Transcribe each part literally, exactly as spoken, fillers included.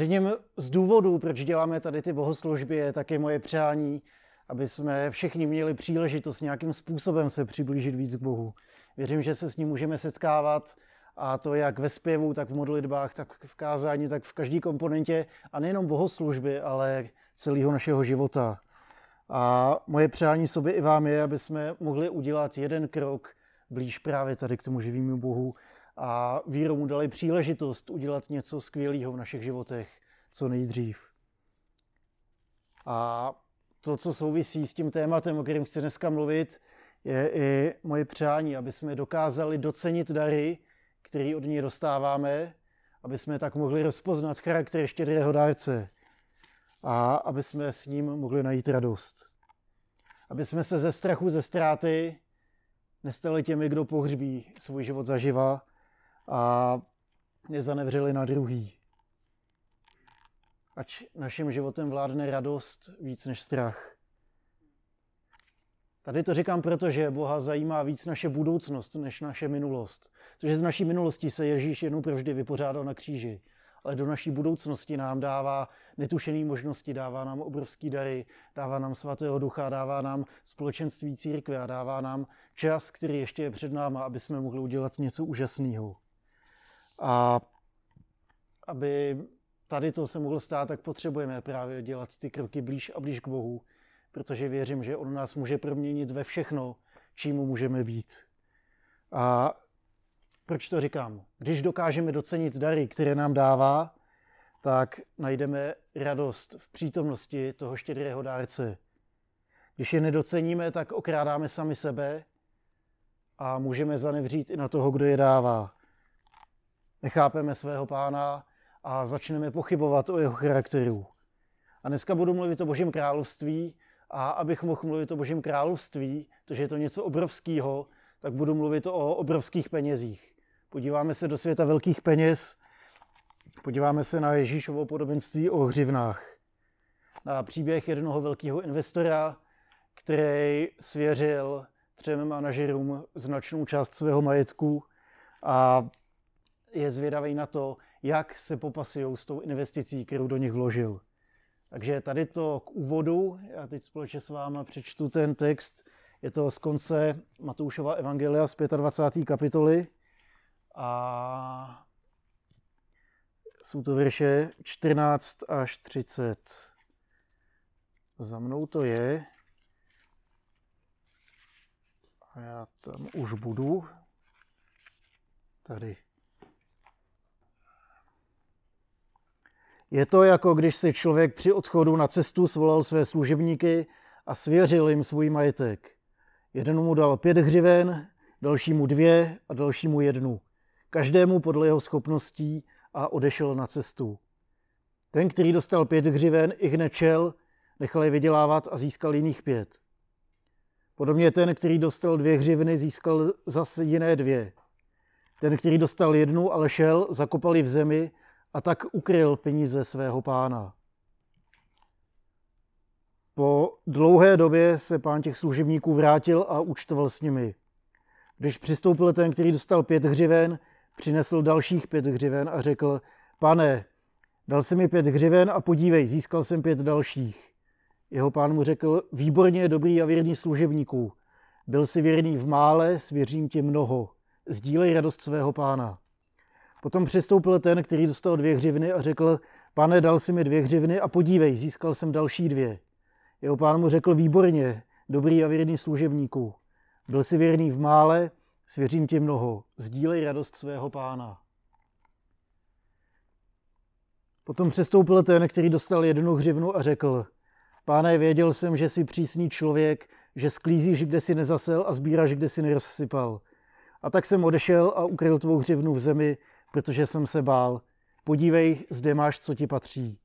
Jedním z důvodů, proč děláme tady ty bohoslužby, je také moje přání, aby jsme všichni měli příležitost nějakým způsobem se přiblížit víc k Bohu. Věřím, že se s ním můžeme setkávat, a to jak ve zpěvu, tak v modlitbách, tak v kázání, tak v každé komponentě, a nejenom bohoslužby, ale celého našeho života. A moje přání sobě i vám je, aby jsme mohli udělat jeden krok blíž právě tady k tomu živému Bohu a vírou mu dali příležitost udělat něco skvělého v našich životech co nejdřív. A to, co souvisí s tím tématem, o kterém chci dneska mluvit, je i moje přání, aby jsme dokázali docenit dary, které od něj dostáváme, aby jsme tak mohli rozpoznat charakter štědrého dárce a aby jsme s ním mohli najít radost. Aby jsme se ze strachu, ze ztráty nestali těmi, kdo pohřbí svůj život zaživa a nezanevřeli na druhý. Ať naším životem vládne radost víc než strach. Tady to říkám proto, že Boha zajímá víc naše budoucnost než naše minulost. Protože z naší minulosti se Ježíš jednou provždy vypořádal na kříži. Ale do naší budoucnosti nám dává netušené možnosti, dává nám obrovský dary, dává nám Svatého Ducha, dává nám společenství církve a dává nám čas, který ještě je před náma, aby jsme mohli udělat něco úžasného. A aby tady to se mohlo stát, tak potřebujeme právě dělat ty kroky blíž a blíž k Bohu, protože věřím, že on nás může proměnit ve všechno, čím můžeme být. A proč to říkám? Když dokážeme docenit dary, které nám dává, tak najdeme radost v přítomnosti toho štědrého dárce. Když je nedoceníme, tak okrádáme sami sebe a můžeme zanevřít i na toho, kdo je dává. Nechápeme svého Pána a začneme pochybovat o jeho charakteru. A dneska budu mluvit o Božím království, a abych mohl mluvit o Božím království, protože je to něco obrovského, tak budu mluvit o obrovských penězích. Podíváme se do světa velkých peněz, podíváme se na Ježíšovo podobenství o hřivnách. Na příběh jednoho velkého investora, který svěřil třem manažerům značnou část svého majetku a je zvědavý na to, jak se popasují s tou investicí, kterou do nich vložil. Takže tady to k úvodu, já teď společně s váma přečtu ten text, je to z konce Matoušova evangelia z dvacáté páté kapitoly a jsou to verše čtrnáct až třicet. Za mnou to je a já tam už budu, tady. Je to, jako když si člověk při odchodu na cestu svolal své služebníky a svěřil jim svůj majetek. Jeden mu dal pět hřiven, dalšímu dvě a dalšímu jednu. Každému podle jeho schopností a odešel na cestu. Ten, který dostal pět hřiven, i hned šel, nechal je vydělávat a získal jiných pět. Podobně ten, který dostal dvě hřivny, získal zase jiné dvě. Ten, který dostal jednu, ale šel, zakopal ji v zemi, a tak ukryl peníze svého pána. Po dlouhé době se pán těch služebníků vrátil a účtoval s nimi. Když přistoupil ten, který dostal pět hřiven, přinesl dalších pět hřiven a řekl: Pane, dal jsi mi pět hřiven a podívej, získal jsem pět dalších. Jeho pán mu řekl: Výborně, dobrý a věrný služebníku. Byl jsi věrný v mále, svěřím ti mnoho. Sdílej radost svého pána. Potom přistoupil ten, který dostal dvě hřivny a řekl: Pane, dal jsi mi dvě hřivny a podívej, získal jsem další dvě. Jeho pán mu řekl: Výborně, dobrý a věrný služebníku. Byl jsi věrný v mále, svěřím ti mnoho. Sdílej radost svého pána. Potom přistoupil ten, který dostal jednu hřivnu a řekl: Pane, věděl jsem, že jsi přísný člověk, že sklízíš, kde jsi nezasel a sbíráš, kde jsi nerozsypal. A tak jsem odešel a ukryl tvou hřivnu v zemi, protože jsem se bál. Podívej, zde máš, co ti patří.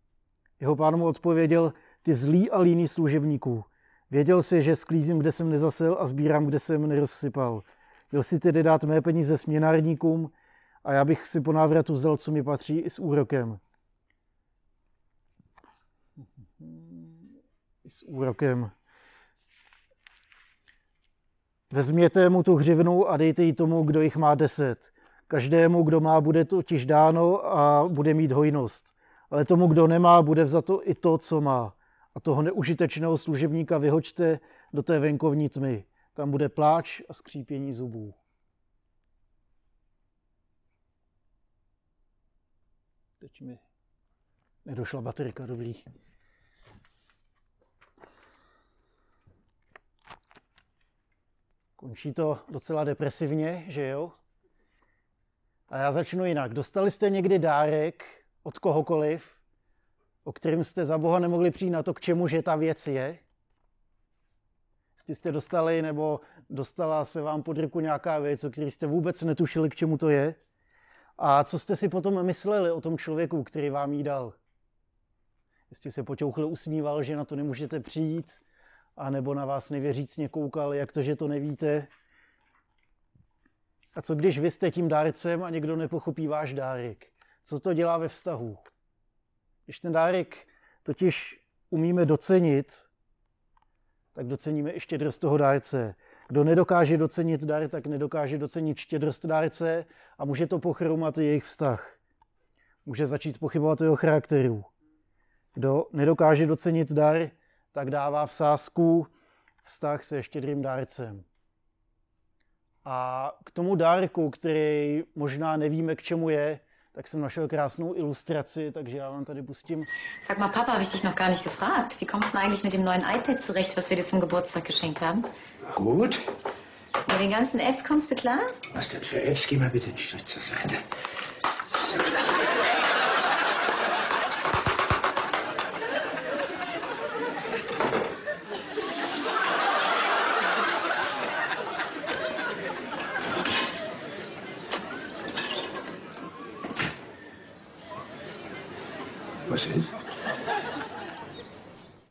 Jeho pán mu odpověděl: Ty zlý a líný služebníku. Věděl jsi, že sklízím, kde jsem nezasel a sbírám, kde jsem nerozsypal. Měl jsi tedy dát mé peníze směnárníkům a já bych si po návratu vzal, co mi patří, i s úrokem. I s úrokem. Vezměte mu tu hřivnu a dejte ji tomu, kdo jich má deset. Každému, kdo má, bude totiž dáno a bude mít hojnost. ale tomu, kdo nemá, bude vzato i to, co má. A toho neužitečného služebníka vyhoďte do té venkovní tmy. Tam bude pláč a skřípění zubů. Teď mi nedošla baterka, dobrý. Končí to docela depresivně, že jo? A já začnu jinak. Dostali jste někdy dárek od kohokoliv, o kterým jste za Boha nemohli přijít na to, k čemu že ta věc je? Jestli jste dostali nebo dostala se vám pod ruku nějaká věc, o který jste vůbec netušili, k čemu to je? A co jste si potom mysleli o tom člověku, který vám ji dal? Jestli se poťouchle usmíval, že na to nemůžete přijít, anebo na vás nevěřícně koukal, jak to, že to nevíte? A co když vy jste tím dárcem a někdo nepochopí váš dárek? Co to dělá ve vztahu? Když ten dárek totiž umíme docenit, tak doceníme i štědrost toho dárce. Kdo nedokáže docenit dar, tak nedokáže docenit štědrost dárce a může to pochromat i jejich vztah. Může začít pochybovat jeho charakteru. Kdo nedokáže docenit dar, tak dává v sázku vztah se štědrým dárcem. A k tomu dárku, který možná nevíme, k čemu je, tak jsem našel krásnou ilustraci, takže já vám tady pustím. Sag mal, Papa, habe ich dich noch gar nicht gefragt. Wie kommst du eigentlich mit dem neuen iPad zurecht, was wir dir zum Geburtstag geschenkt haben? Gut. Mit den ganzen Apps kommst du klar? Was denn für Apps? Geh mal bitte einen Schritt zur Seite. So.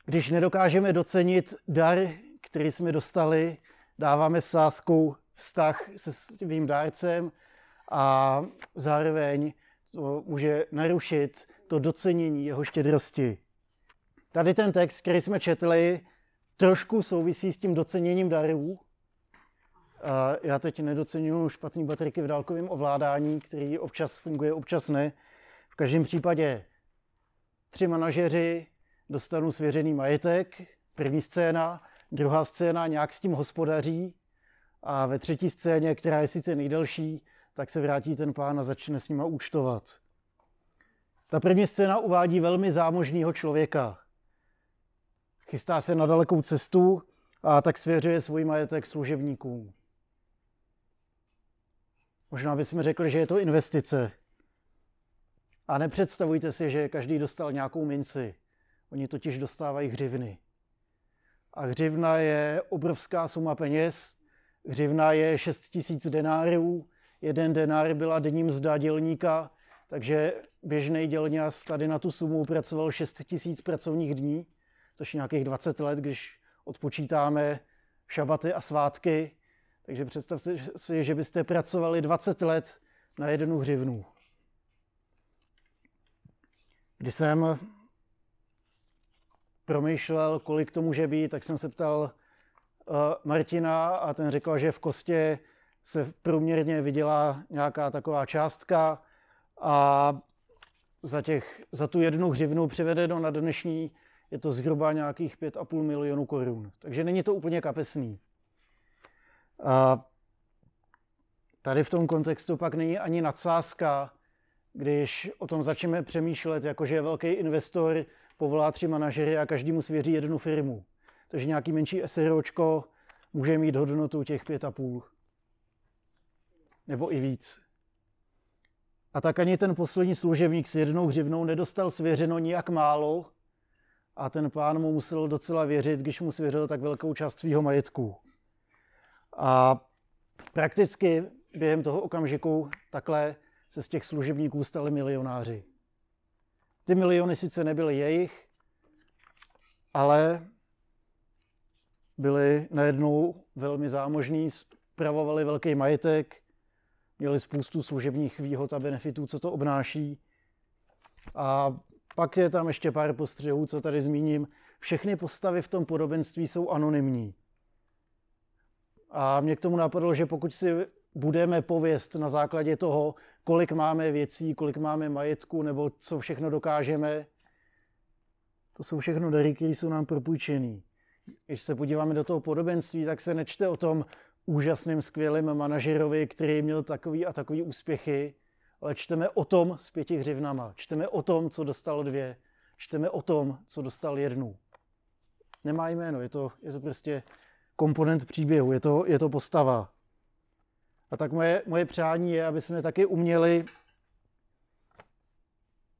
Když nedokážeme docenit dar, který jsme dostali, dáváme v sázku vztah se svým dárcem a zároveň to může narušit to docenění jeho štědrosti. Tady ten text, který jsme četli, trošku souvisí s tím doceněním darů. A já teď nedocenuju špatný baterky v dálkovém ovládání, který občas funguje, občas ne. V každém případě tři manažeři dostanou svěřený majetek, první scéna, druhá scéna nějak s tím hospodaří a ve třetí scéně, která je sice nejdelší, tak se vrátí ten pán a začne s nima účtovat. Ta první scéna uvádí velmi zámožného člověka. Chystá se na dalekou cestu a tak svěřuje svůj majetek služebníkům. Možná bychom řekli, že je to investice. A nepředstavujte si, že každý dostal nějakou minci. Oni totiž dostávají hřivny. A hřivna je obrovská suma peněz. Hřivna je šest tisíc denárů. Jeden denár byla denní mzda dělníka, takže běžný dělňas tady na tu sumu pracoval šest tisíc pracovních dní, což nějakých dvacet let, když odpočítáme šabaty a svátky. Takže představte si, že byste pracovali dvacet let na jednu hřivnu. Když jsem promýšlel, kolik to může být, tak jsem se ptal uh, Martina a ten říkal, že v Kostě se průměrně vydělá nějaká taková částka a za, těch, za tu jednu hřivnu přivedeno na dnešní je to zhruba nějakých pět a půl milionu korun. Takže není to úplně kapesný. A tady v tom kontextu pak není ani nadsázka, když o tom začneme přemýšlet, jakože velký investor povolá tři manažery a každému svěří jednu firmu. Takže nějaký menší SROčko může mít hodnotu těch pět a půl. Nebo i víc. A tak ani ten poslední služebník s jednou hřivnou nedostal svěřeno nijak málo a ten pán mu musel docela věřit, když mu svěřil tak velkou část svého majetku. A prakticky během toho okamžiku takhle se z těch služebníků stali milionáři. Ty miliony sice nebyly jejich, ale byli najednou velmi zámožní, spravovali velký majetek, měli spoustu služebních výhod a benefitů, co to obnáší. A pak je tam ještě pár postřehů, co tady zmíním. Všechny postavy v tom podobenství jsou anonymní. A mě k tomu napadlo, že pokud si budeme pověst na základě toho, kolik máme věcí, kolik máme majetku, nebo co všechno dokážeme. To jsou všechno dary, které jsou nám propůjčený. Když se podíváme do toho podobenství, tak se nečte o tom úžasným, skvělým manažerovi, který měl takový a takový úspěchy, ale čteme o tom s pěti hřivnama. Čteme o tom, co dostal dvě. Čteme o tom, co dostal jednu. Nemá jméno, je to, je to prostě komponent příběhu, je to, je to postava. A tak moje, moje přání je, aby jsme taky uměli,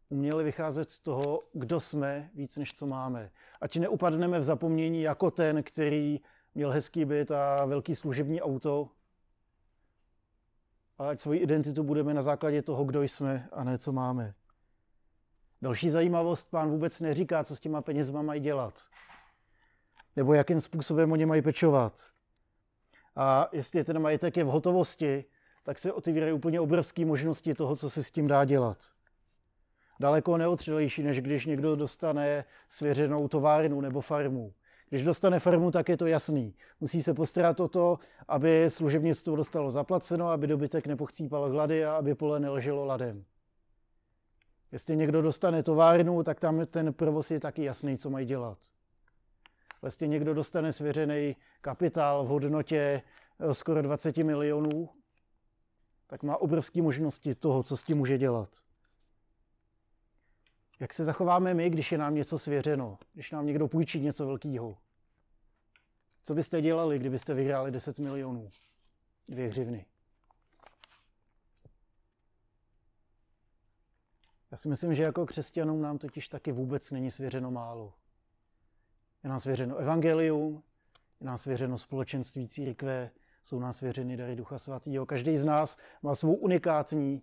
uměli vycházet z toho, kdo jsme, víc než co máme. Ať neupadneme v zapomnění jako ten, který měl hezký byt a velký služební auto, ale ať svoji identitu budeme na základě toho, kdo jsme a ne co máme. Další zajímavost, Pán vůbec neříká, co s těma penězma mají dělat. Nebo jakým způsobem o ně mají pečovat. A jestli ten majetek je v hotovosti, tak se otevírají úplně obrovské možnosti toho, co se s tím dá dělat. Daleko neotřelejší, než když někdo dostane svěřenou továrnu nebo farmu. Když dostane farmu, tak je to jasný. Musí se postarat o to, aby služebnictvo dostalo zaplaceno, aby dobytek nepochcípal hlady a aby pole neleželo ladem. Jestli někdo dostane továrnu, tak tam ten provoz je taky jasný, co mají dělat. Jestli někdo dostane svěřený kapitál v hodnotě skoro dvacet milionů, tak má obrovské možnosti toho, co s tím může dělat. Jak se zachováme my, když je nám něco svěřeno, když nám někdo půjčí něco velkého? Co byste dělali, kdybyste vyhráli deset milionů? Dvě hřivny. Já si myslím, že jako křesťanům nám totiž taky vůbec není svěřeno málo. Je nám svěřeno evangelium, je nám svěřeno společenství církve, jsou nám svěřeny dary Ducha Svatého. Každý z nás má svou unikátní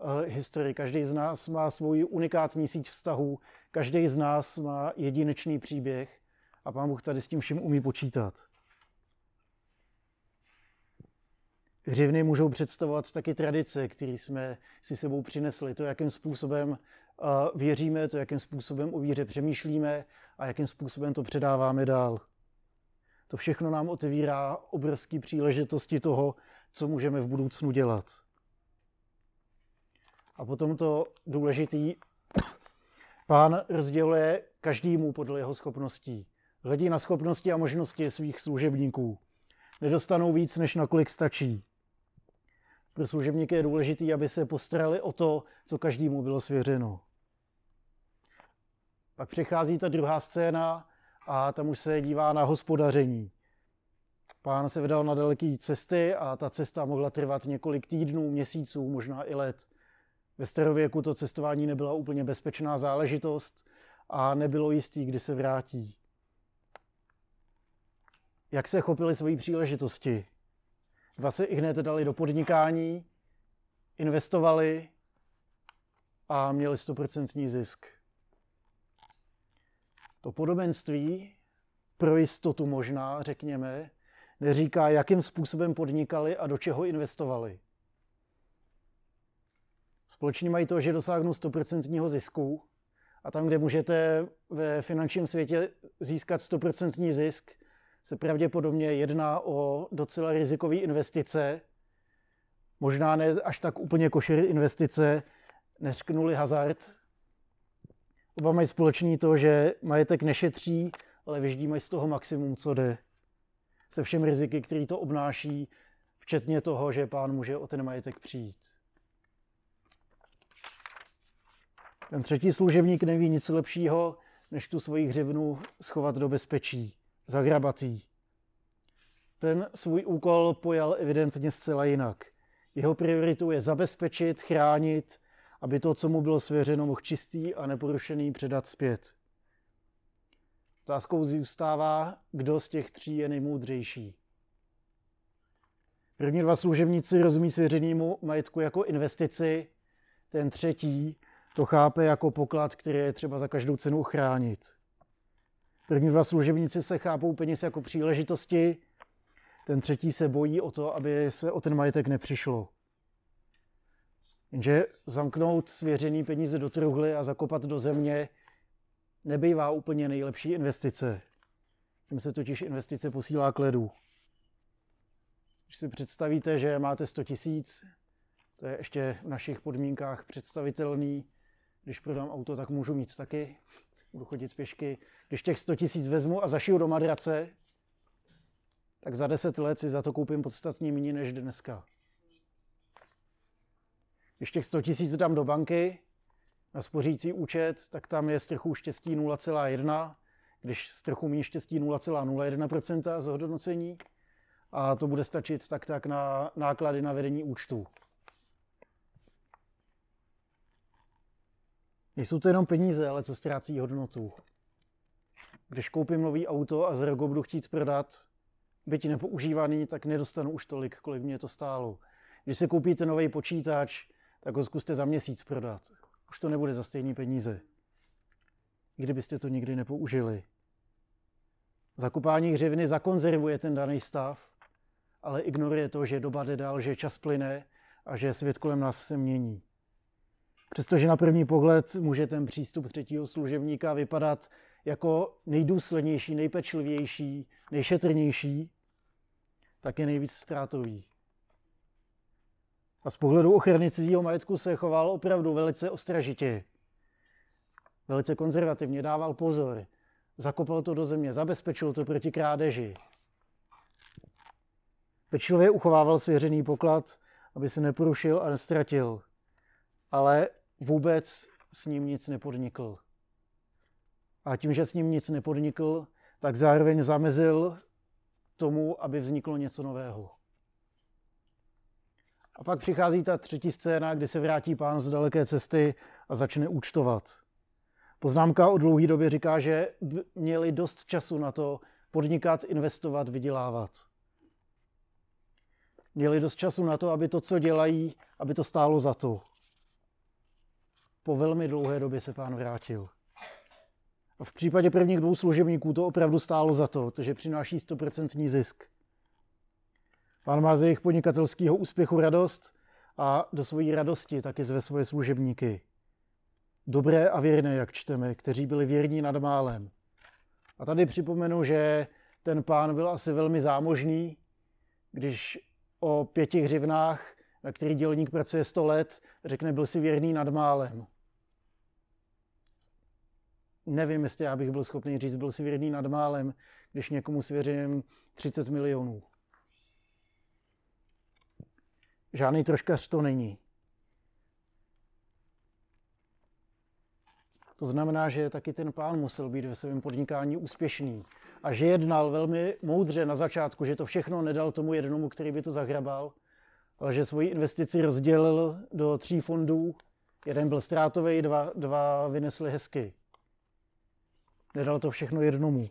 uh, historii, každý z nás má svou unikátní síť vztahů, každý z nás má jedinečný příběh a Pán Bůh tady s tím vším umí počítat. Hřivny můžou představovat taky tradice, které jsme si sebou přinesli, to, jakým způsobem věříme, to, jakým způsobem o víře přemýšlíme a jakým způsobem to předáváme dál. To všechno nám otevírá obrovské příležitosti toho, co můžeme v budoucnu dělat. A potom to důležitý, Pán rozděluje každému podle jeho schopností. Hledí na schopnosti a možnosti svých služebníků. Nedostanou víc, než nakolik stačí. Pro služebníky je důležité, aby se postarali o to, co každému bylo svěřeno. Pak přichází ta druhá scéna a tam už se dívá na hospodaření. Pán se vydal na daleké cesty a ta cesta mohla trvat několik týdnů, měsíců, možná i let. Ve starověku to cestování nebyla úplně bezpečná záležitost a nebylo jistý, kdy se vrátí. Jak se chopili svojí příležitosti? Dva se i hned dali do podnikání, investovali a měli stoprocentní zisk. To podobenství, pro jistotu možná, řekněme, neříká, jakým způsobem podnikali a do čeho investovali. Společně mají to, že dosáhnou stoprocentního zisku a tam, kde můžete ve finančním světě získat stoprocentní zisk, se pravděpodobně jedná o docela rizikové investice, možná ne až tak úplně košer investice, neřknuli hazard. Oba mají společný to, že majetek nešetří, ale vyždímají z toho maximum, co jde. Se všem riziky, který to obnáší, včetně toho, že Pán může o ten majetek přijít. Ten třetí služebník neví nic lepšího, než tu svoji hřivnu schovat do bezpečí. Zagrabatý. Ten svůj úkol pojal evidentně zcela jinak. Jeho prioritou je zabezpečit, chránit, aby to, co mu bylo svěřeno, mohl čistý a neporušený předat zpět. Otázkou zůstává, kdo z těch tří je nejmoudřejší. První dva služebníci rozumí svěřenému majetku jako investici, ten třetí to chápe jako poklad, který je třeba za každou cenu chránit. První dva služebníci se chápou peněz jako příležitosti, ten třetí se bojí o to, aby se o ten majetek nepřišlo. Jenže zamknout svěřený peníze do truhly a zakopat do země nebývá úplně nejlepší investice. Tím se totiž investice posílá k ledu. Když si představíte, že máte sto tisíc, to je ještě v našich podmínkách představitelný. Když prodám auto, tak můžu mít taky. Budu chodit pěšky. Když těch sto tisíc vezmu a zašiju do madrace, tak za deset let si za to koupím podstatně méně než dneska. Když těch sto tisíc dám do banky na spořící účet, tak tam je z trhu štěstí nula celá jedna, když z trhu méně štěstí nula celá nula jedna procenta z hodnocení, a to bude stačit tak tak na náklady na vedení účtu. Nejsou to jenom peníze, ale co ztrácí hodnotu. Když koupím nový auto a za rok budu chtít prodat, byť nepoužívaný, tak nedostanu už tolik, kolik mě to stálo. Když si koupíte nový počítač, tak ho zkuste za měsíc prodat. Už to nebude za stejné peníze, kdybyste to nikdy nepoužili. Zakopání hřivny zakonzervuje ten daný stav, ale ignoruje to, že doba jde dál, že čas plyne a že svět kolem nás se mění. Přestože na první pohled může ten přístup třetího služebníka vypadat jako nejdůslednější, nejpečlivější, nejšetrnější, tak je nejvíc ztrátový. A z pohledu ochrany cizího majetku se choval opravdu velice ostražitě. Velice konzervativně, dával pozor. Zakopal to do země, zabezpečil to proti krádeži. Pečlivě uchovával svěřený poklad, aby se neporušil a neztratil. Ale vůbec s ním nic nepodnikl. A tím, že s ním nic nepodnikl, tak zároveň zamezil tomu, aby vzniklo něco nového. A pak přichází ta třetí scéna, kdy se vrátí pán z daleké cesty a začne účtovat. Poznámka o dlouhé době říká, že měli dost času na to podnikat, investovat, vydělávat. Měli dost času na to, aby to, co dělají, aby to stálo za to. Po velmi dlouhé době se pán vrátil. A v případě prvních dvou služebníků to opravdu stálo za to, protože přináší sto procent zisk. Pán má z jejich podnikatelského úspěchu radost a do své radosti taky zve svoje služebníky. Dobré a věrné, jak čteme, kteří byli věrní nad málem. A tady připomenu, že ten pán byl asi velmi zámožný, když o pěti hřivnách, na který dělník pracuje sto let, řekne, byl si věrný nad málem. Nevím, jestli já bych byl schopný říct, byl si věrný nad málem, když někomu svěřím třicet milionů. Žádný troškař to není. To znamená, že taky ten pán musel být ve svém podnikání úspěšný a že jednal velmi moudře na začátku, že to všechno nedal tomu jednomu, který by to zahrabal, ale že svoji investici rozdělil do tří fondů. Jeden byl ztrátový, dva, dva vynesli hezky. Nedal to všechno jednomu.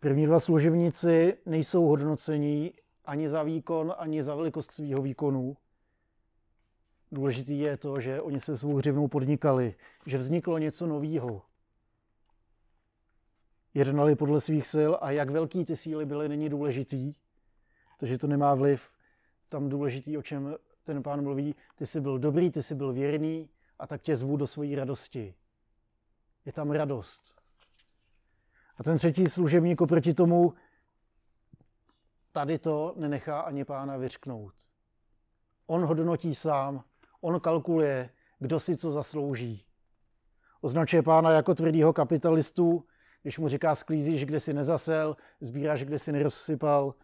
První dva služebníci nejsou hodnocení ani za výkon, ani za velikost svého výkonu. Důležité je to, že oni se svou hřivnou podnikali, že vzniklo něco nového. Jednali podle svých sil a jak velký ty síly byly, není důležitý, protože to nemá vliv. Tam důležitý, o čem ten pán mluví, ty jsi byl dobrý, ty jsi byl věrný a tak tě zvu do své radosti. Je tam radost. A ten třetí služebník oproti tomu tady to nenechá ani pána vyřknout. On hodnotí sám, on kalkuluje, kdo si co zaslouží. Označuje pána jako tvrdýho kapitalistu, když mu říká sklízíš, kde si nezasel, sbíráš, kde si nerozsypal,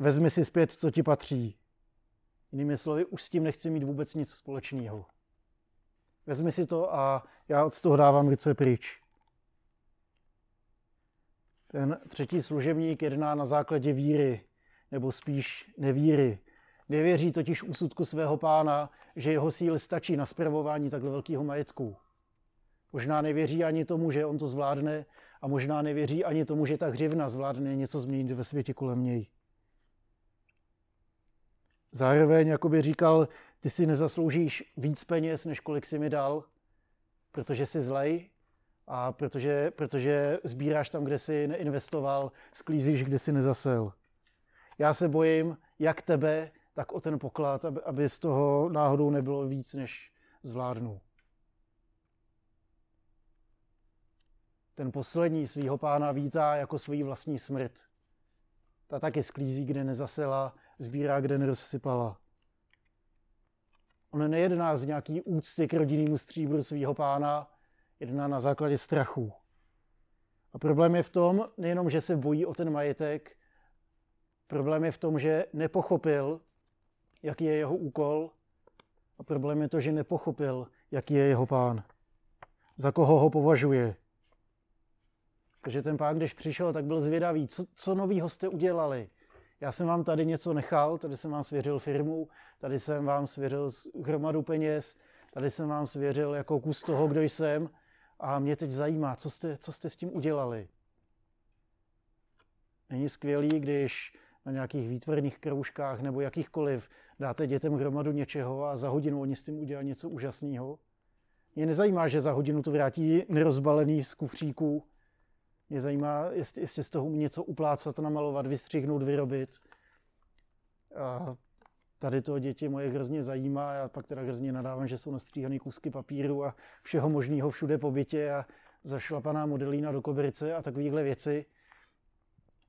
vezmi si zpět, co ti patří. Jinými slovy, už s tím nechci mít vůbec nic společného. Vezmi si to a já od toho dávám ruce pryč. Ten třetí služebník jedná na základě víry, nebo spíš nevíry. Nevěří totiž úsudku svého pána, že jeho síly stačí na spravování takhle velkého majetku. Možná nevěří ani tomu, že on to zvládne, a možná nevěří ani tomu, že ta hřivna zvládne něco změnit ve světě kolem něj. Zároveň jakoby říkal, ty si nezasloužíš víc peněz, než kolik jsi mi dal, protože jsi zlej a protože, protože sbíráš tam, kde jsi neinvestoval, sklízíš, kde jsi nezasel. Já se bojím, jak tebe, tak o ten poklad, aby, aby z toho náhodou nebylo víc, než zvládnu. Ten poslední svýho pána vítá jako svůj vlastní smrt. Ta taky sklízí, kde nezasela, sbírá, kde nerozsypala. On nejedná z nějaký úcty k rodinnému stříbru svého pána, jedná na základě strachu. A problém je v tom, nejenom, že se bojí o ten majetek, problém je v tom, že nepochopil, jaký je jeho úkol, a problém je to, že nepochopil, jaký je jeho pán, za koho ho považuje. Takže ten pán, když přišel, tak byl zvědavý, co, co novýho jste udělali. Já jsem vám tady něco nechal, tady jsem vám svěřil firmu, tady jsem vám svěřil hromadu peněz, tady jsem vám svěřil jako kus toho, kdo jsem, a mě teď zajímá, co jste, co jste s tím udělali. Není skvělý, když na nějakých výtvarných kroužkách nebo jakýchkoliv dáte dětem hromadu něčeho a za hodinu oni s tím udělají něco úžasného? Mě nezajímá, že za hodinu to vrátí nerozbalený z kufříku. Mě zajímá, jestli, jestli z toho umí něco uplácat, namalovat, vystřihnout, vyrobit. A tady to děti moje hrozně zajímá. Já pak teda hrozně nadávám, že jsou nastříhané kousky papíru a všeho možného všude po bytě a zašlapaná modelína do koberce a takovéhle věci.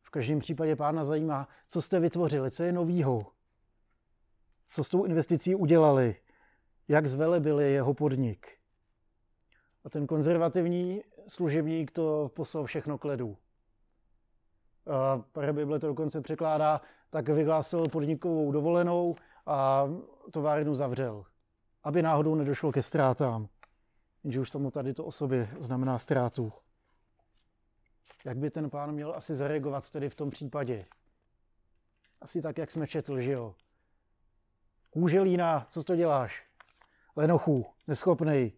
V každém případě pána zajímá, co jste vytvořili, co je novýho. Co s tou investicí udělali, jak zvelebili jeho podnik. A ten konzervativní služebník to poslal všechno k ledu. A Parabible to dokonce překládá, tak vyhlásil podnikovou dovolenou a továrnu zavřel, aby náhodou nedošlo ke ztrátám. Jenže už samo tady to o sobě znamená ztrátu. Jak by ten pán měl asi zareagovat tedy v tom případě? Asi tak, jak jsme četli, že jo? Kůže líná, co to děláš? Lenochu, neschopnej.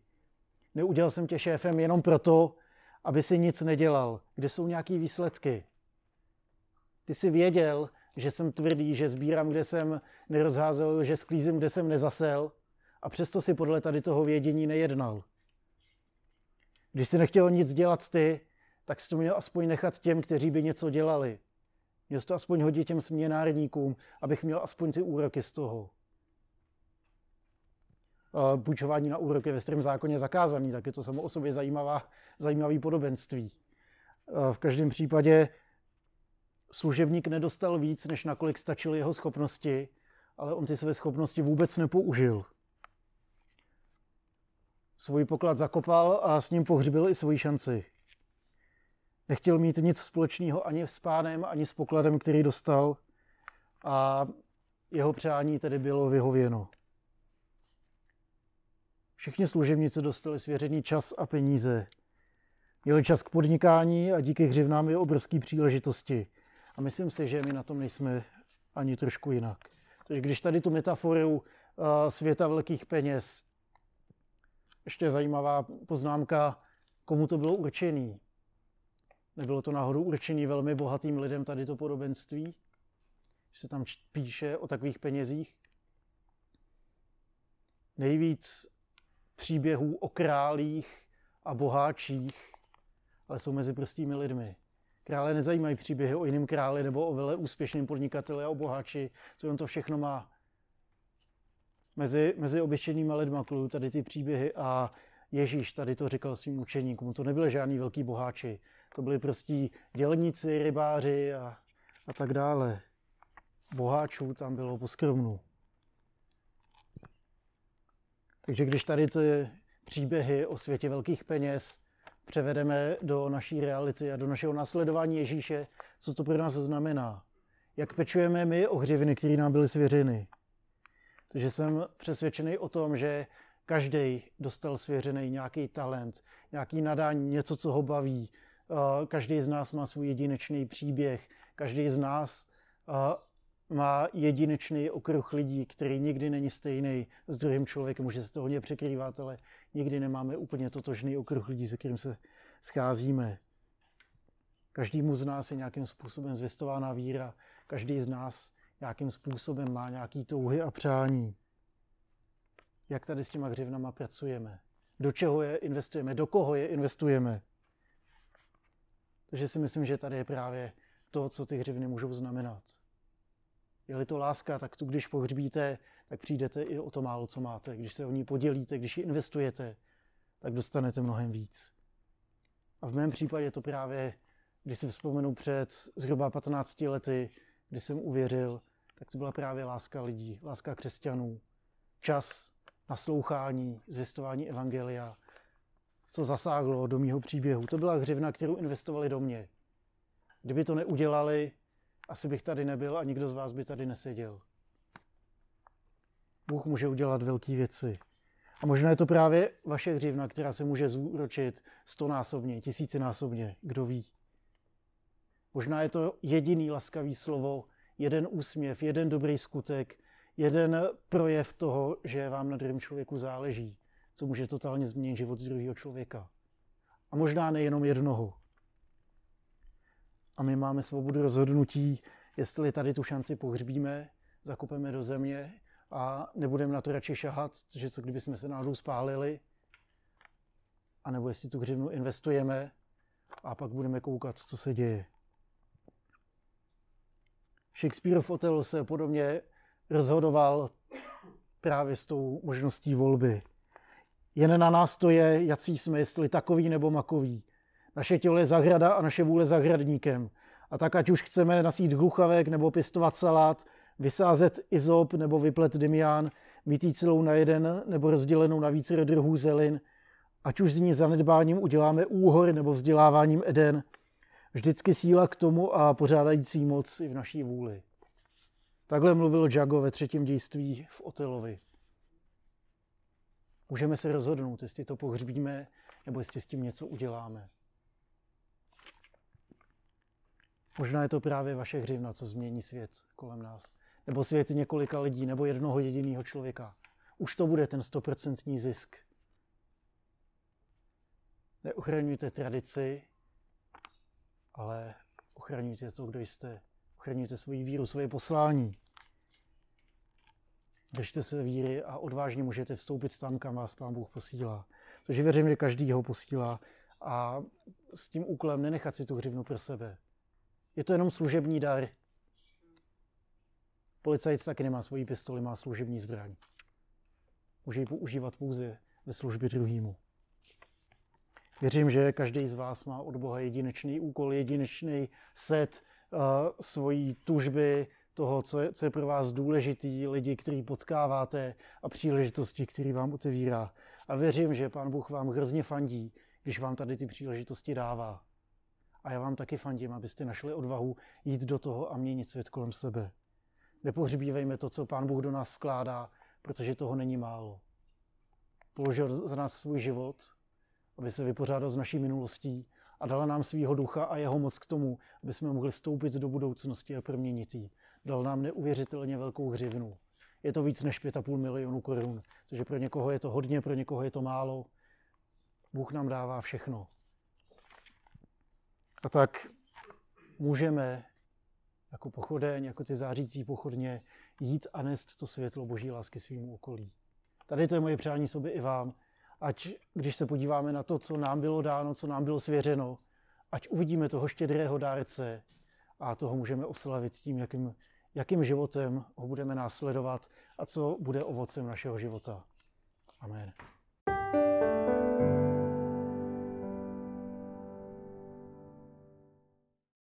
Neudělal jsem tě šéfem jenom proto, aby si nic nedělal. Kde jsou nějaký výsledky? Ty jsi věděl, že jsem tvrdý, že sbírám, kde jsem nerozházel, že sklízím, kde jsem nezasel, a přesto si podle tady toho vědění nejednal. Když jsi nechtěl nic dělat ty, tak jsi to měl aspoň nechat těm, kteří by něco dělali. Měl jsi to aspoň hodit těm směnárníkům, abych měl aspoň ty úroky z toho. Půjčování na úroky je ve Starém zákoně zakázaný, tak je to samo o sobě zajímavá, zajímavý podobenství. V každém případě služebník nedostal víc, než nakolik stačily jeho schopnosti, ale on ty své schopnosti vůbec nepoužil. Svůj poklad zakopal a s ním pohřbil i svoji šanci. Nechtěl mít nic společného ani s pánem, ani s pokladem, který dostal, a jeho přání tedy bylo vyhověno. Všichni služebníci dostali svěřený čas a peníze. Měli čas k podnikání a díky hřivnám je obrovské příležitosti. A myslím si, že my na tom nejsme ani trošku jinak. Takže když tady tu metaforu uh, světa velkých peněz, ještě zajímavá poznámka, komu to bylo určený. Nebylo to náhodou určený velmi bohatým lidem tady to podobenství, že se tam píše o takových penězích. Nejvíc příběhů o králích a boháčích, ale jsou mezi prostými lidmi. Krále nezajímají příběhy o jiném králi nebo o vele úspěšném podnikateli a o boháči, co on to všechno má. Mezi, mezi obyčejnými lidmi klují tady ty příběhy a Ježíš tady to říkal svým učeníkům. To nebyly žádný velký boháči. To byli prostí dělníci, rybáři a, a tak dále. Boháčů tam bylo poskromnu. Takže když tady ty příběhy o světě velkých peněz převedeme do naší reality a do našeho následování Ježíše, co to pro nás znamená? Jak pečujeme my o hřivny, které nám byly svěřeny? Takže jsem přesvědčený o tom, že každý dostal svěřený nějaký talent, nějaký nadání, něco, co ho baví. Každý z nás má svůj jedinečný příběh, každý z nás má jedinečný okruh lidí, který nikdy není stejný s druhým člověkem, může se to hodně překrývat, ale nikdy nemáme úplně totožný okruh lidí, se kterým se scházíme. Každému z nás je nějakým způsobem zvěstována víra, každý z nás nějakým způsobem má nějaký touhy a přání. Jak tady s těma hřivnama pracujeme? Do čeho je investujeme? Do koho je investujeme? Takže si myslím, že tady je právě to, co ty hřivny můžou znamenat. Je-li to láska, tak tu, když pohřbíte, tak přijdete i o to málo, co máte. Když se o ní podělíte, když ji investujete, tak dostanete mnohem víc. A v mém případě to právě, když si vzpomenu před zhruba patnácti lety, kdy jsem uvěřil, tak to byla právě láska lidí, láska křesťanů, čas, naslouchání, zvěstování evangelia, co zasáhlo do mýho příběhu. To byla hřivna, kterou investovali do mě. Kdyby to neudělali, asi bych tady nebyl a nikdo z vás by tady neseděl. Bůh může udělat velké věci. A možná je to právě vaše hřivna, která se může zúročit stonásobně, tisícinásobně, kdo ví. Možná je to jediný laskavý slovo, jeden úsměv, jeden dobrý skutek, jeden projev toho, že vám na druhém člověku záleží, co může totálně změnit život druhého člověka. A možná nejenom jednoho. A my máme svobodu rozhodnutí, jestli tady tu šanci pohřbíme, zakopeme do země a nebudeme na to radši šahat, že co kdyby jsme se náhodou spálili, a nebo jestli tu hřivnu investujeme a pak budeme koukat, co se děje. Shakespeareův Otelo se podobně rozhodoval právě s tou možností volby. Jen na nás to je, jací jsme, jestli takový nebo makový. Naše tělo je zahrada a naše vůle zahradníkem. A tak, ať už chceme nasít hruchavek nebo pěstovat salát, vysázet izop nebo vyplet dymián, mít jí celou na jeden nebo rozdělenou na více druhů zelin, ať už z ní zanedbáním uděláme úhor nebo vzděláváním Eden, vždycky síla k tomu a pořádající moc i v naší vůli. Takhle mluvil Jago ve třetím dějství v Otelovi. Můžeme se rozhodnout, jestli to pohřbíme, nebo jestli s tím něco uděláme. Možná je to právě vaše hřivna, co změní svět kolem nás. Nebo svět několika lidí, nebo jednoho jediného člověka. Už to bude ten stoprocentní zisk. Neochraňujte tradici, ale ochraňujte to, kdo jste. Ochraňujte svoji víru, svoje poslání. Držte se víry a odvážně můžete vstoupit tam, kam vás Pán Bůh posílá. Takže věřím, že každý ho posílá a s tím úkolem nenechat si tu hřivnu pro sebe. Je to jenom služební dar. Policajt taky nemá svoji pistoli, má služební zbraň. Může ji používat pouze ve službě druhýmu. Věřím, že každý z vás má od Boha jedinečný úkol, jedinečný set uh, svojí tužby, toho, co je, co je pro vás důležitý, lidi, který potkáváte a příležitosti, které vám otevírá. A věřím, že Pán Bůh vám hrozně fandí, když vám tady ty příležitosti dává. A já vám taky fandím, abyste našli odvahu jít do toho a měnit svět kolem sebe. Nepohřbívejme to, co Pán Bůh do nás vkládá, protože toho není málo. Položil za nás svůj život, aby se vypořádal s naší minulostí a dala nám svýho ducha a jeho moc k tomu, aby jsme mohli vstoupit do budoucnosti a proměnit ji. Dal nám neuvěřitelně velkou hřivnu. Je to víc než pět a půl milionu korun, takže pro někoho je to hodně, pro někoho je to málo. Bůh nám dává všechno. A tak můžeme jako pochodeň, jako ty zářící pochodně, jít a nést to světlo Boží lásky svýmu okolí. Tady to je moje přání sobě i vám. Ať, když se podíváme na to, co nám bylo dáno, co nám bylo svěřeno, ať uvidíme toho štědrého dárce a toho můžeme oslavit tím, jakým, jakým životem ho budeme následovat a co bude ovocem našeho života. Amen.